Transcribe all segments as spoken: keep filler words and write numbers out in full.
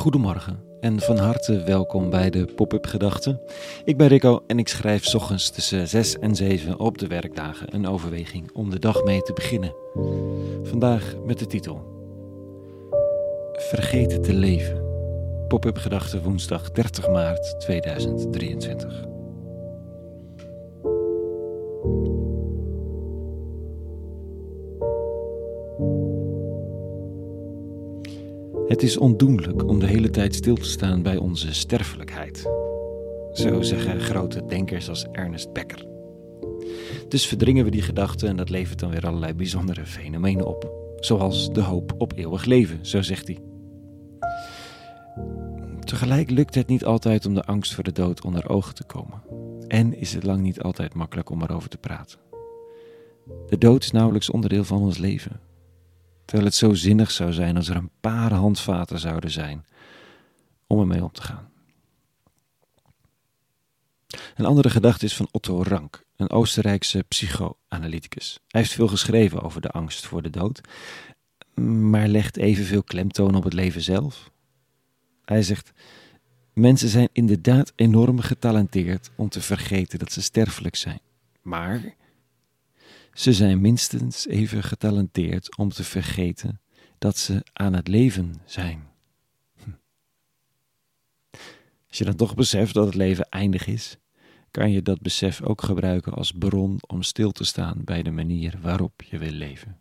Goedemorgen en van harte welkom bij de Pop-Up Gedachten. Ik ben Rico en ik schrijf 's ochtends tussen zes en zeven op de werkdagen een overweging om de dag mee te beginnen. Vandaag met de titel Vergeten te leven. Pop-Up Gedachten woensdag dertig maart tweeduizend drieëntwintig. Het is ondoenlijk om de hele tijd stil te staan bij onze sterfelijkheid. Zo zeggen grote denkers als Ernest Becker. Dus verdringen we die gedachten en dat levert dan weer allerlei bijzondere fenomenen op. Zoals de hoop op eeuwig leven, zo zegt hij. Tegelijk lukt het niet altijd om de angst voor de dood onder ogen te komen. En is het lang niet altijd makkelijk om erover te praten. De dood is nauwelijks onderdeel van ons leven. Terwijl het zo zinnig zou zijn als er een paar handvaten zouden zijn om ermee om te gaan. Een andere gedachte is van Otto Rank, een Oostenrijkse psychoanalyticus. Hij heeft veel geschreven over de angst voor de dood, maar legt evenveel klemtoon op het leven zelf. Hij zegt, mensen zijn inderdaad enorm getalenteerd om te vergeten dat ze sterfelijk zijn, maar ze zijn minstens even getalenteerd om te vergeten dat ze aan het leven zijn. Hm. Als je dan toch beseft dat het leven eindig is, kan je dat besef ook gebruiken als bron om stil te staan bij de manier waarop je wil leven.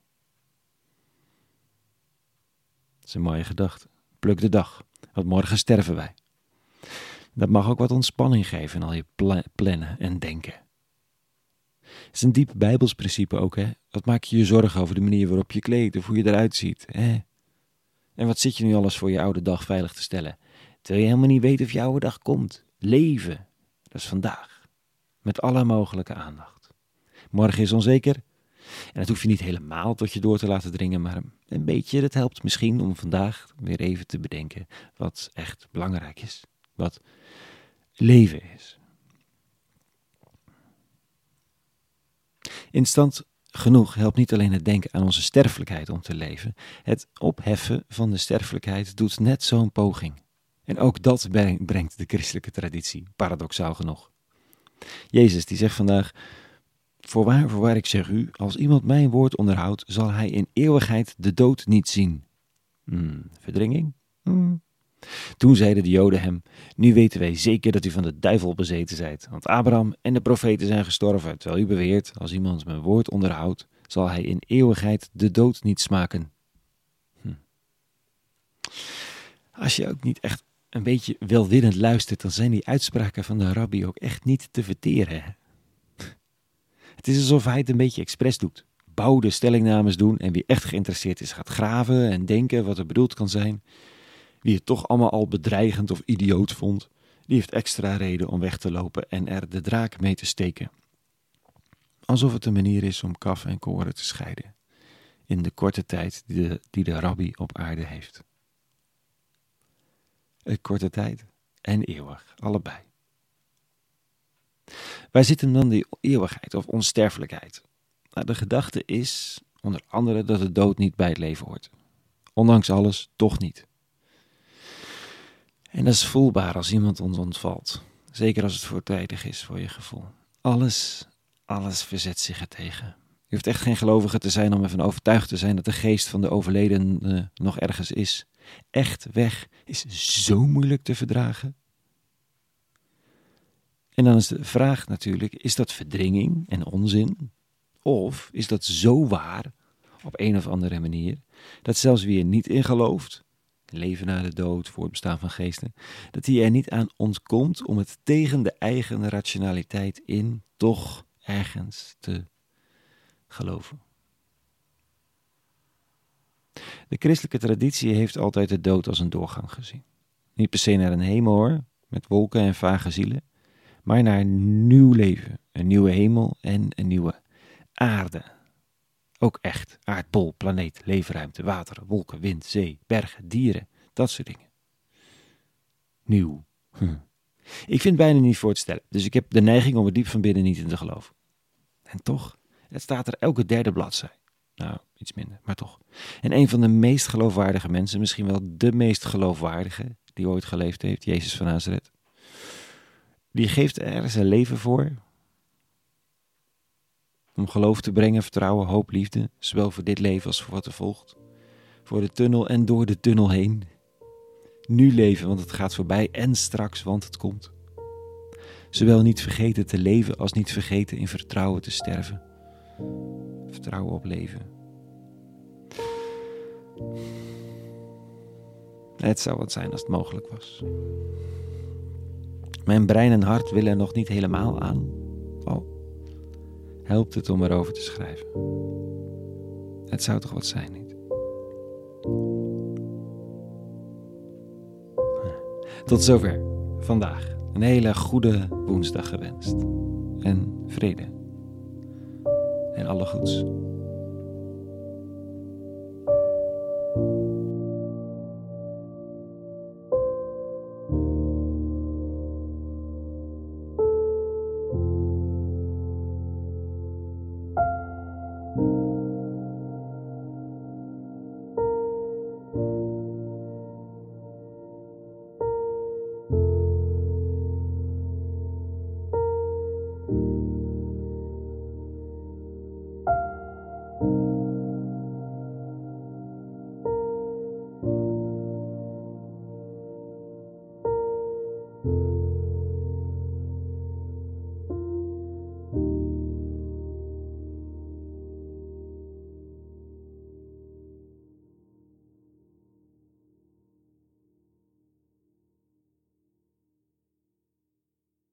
Dat is een mooie gedachte. Pluk de dag, want morgen sterven wij. Dat mag ook wat ontspanning geven in al je pla- plannen en denken. Het is een diep Bijbels principe ook, hè? Wat maak je je zorgen over de manier waarop je kleedt of hoe je eruit ziet? Hè? En wat zit je nu alles voor je oude dag veilig te stellen? Terwijl je helemaal niet weet of je oude dag komt. Leven, dat is vandaag. Met alle mogelijke aandacht. Morgen is onzeker. En dat hoef je niet helemaal tot je door te laten dringen, maar een beetje, dat helpt misschien om vandaag weer even te bedenken wat echt belangrijk is. Wat leven is. Instant genoeg helpt niet alleen het denken aan onze sterfelijkheid om te leven. Het opheffen van de sterfelijkheid doet net zo'n poging. En ook dat brengt de christelijke traditie, paradoxaal genoeg. Jezus die zegt vandaag, voorwaar, voorwaar ik zeg u, als iemand mijn woord onderhoudt, zal hij in eeuwigheid de dood niet zien. Hmm, verdringing? Hmm. Toen zeiden de Joden hem, nu weten wij zeker dat u van de duivel bezeten zijt, want Abraham en de profeten zijn gestorven, terwijl u beweert, als iemand mijn woord onderhoudt, zal hij in eeuwigheid de dood niet smaken. Hm. Als je ook niet echt een beetje welwillend luistert, dan zijn die uitspraken van de rabbi ook echt niet te verteren. Hè? Het is alsof hij het een beetje expres doet. Bouwde stellingnames doen en wie echt geïnteresseerd is gaat graven en denken wat er bedoeld kan zijn. Wie het toch allemaal al bedreigend of idioot vond, die heeft extra reden om weg te lopen en er de draak mee te steken. Alsof het een manier is om kaf en koren te scheiden, in de korte tijd die de, die de rabbi op aarde heeft. Een korte tijd en eeuwig, allebei. Waar zit hem dan die eeuwigheid of onsterfelijkheid? Nou, de gedachte is, onder andere, dat de dood niet bij het leven hoort. Ondanks alles, toch niet. En dat is voelbaar als iemand ons ontvalt. Zeker als het voortijdig is voor je gevoel. Alles, alles verzet zich ertegen. Je hoeft echt geen gelovige te zijn om ervan overtuigd te zijn dat de geest van de overledene nog ergens is. Echt weg is zo moeilijk te verdragen. En dan is de vraag natuurlijk, is dat verdringing en onzin? Of is dat zo waar, op een of andere manier, dat zelfs wie er niet in gelooft, leven na de dood, voortbestaan van geesten, dat hij er niet aan ontkomt om het tegen de eigen rationaliteit in toch ergens te geloven. De christelijke traditie heeft altijd de dood als een doorgang gezien. Niet per se naar een hemel hoor, met wolken en vage zielen, maar naar een nieuw leven, een nieuwe hemel en een nieuwe aarde. Ook echt, aardbol, planeet, leefruimte, water, wolken, wind, zee, bergen, dieren, dat soort dingen. Nieuw. Hm. Ik vind het bijna niet voor te stellen, dus ik heb de neiging om er diep van binnen niet in te geloven. En toch, het staat er elke derde bladzij. Nou, iets minder, maar toch. En een van de meest geloofwaardige mensen, misschien wel de meest geloofwaardige, die ooit geleefd heeft, Jezus van Nazareth. Die geeft er zijn leven voor. Om geloof te brengen, vertrouwen, hoop, liefde. Zowel voor dit leven als voor wat er volgt. Voor de tunnel en door de tunnel heen. Nu leven, want het gaat voorbij. En straks, want het komt. Zowel niet vergeten te leven als niet vergeten in vertrouwen te sterven. Vertrouwen op leven. Het zou wat zijn als het mogelijk was. Mijn brein en hart willen er nog niet helemaal aan. Oh, helpt het om erover te schrijven. Het zou toch wat zijn, niet? Tot zover vandaag. Een hele goede woensdag gewenst. En vrede. En alle goeds.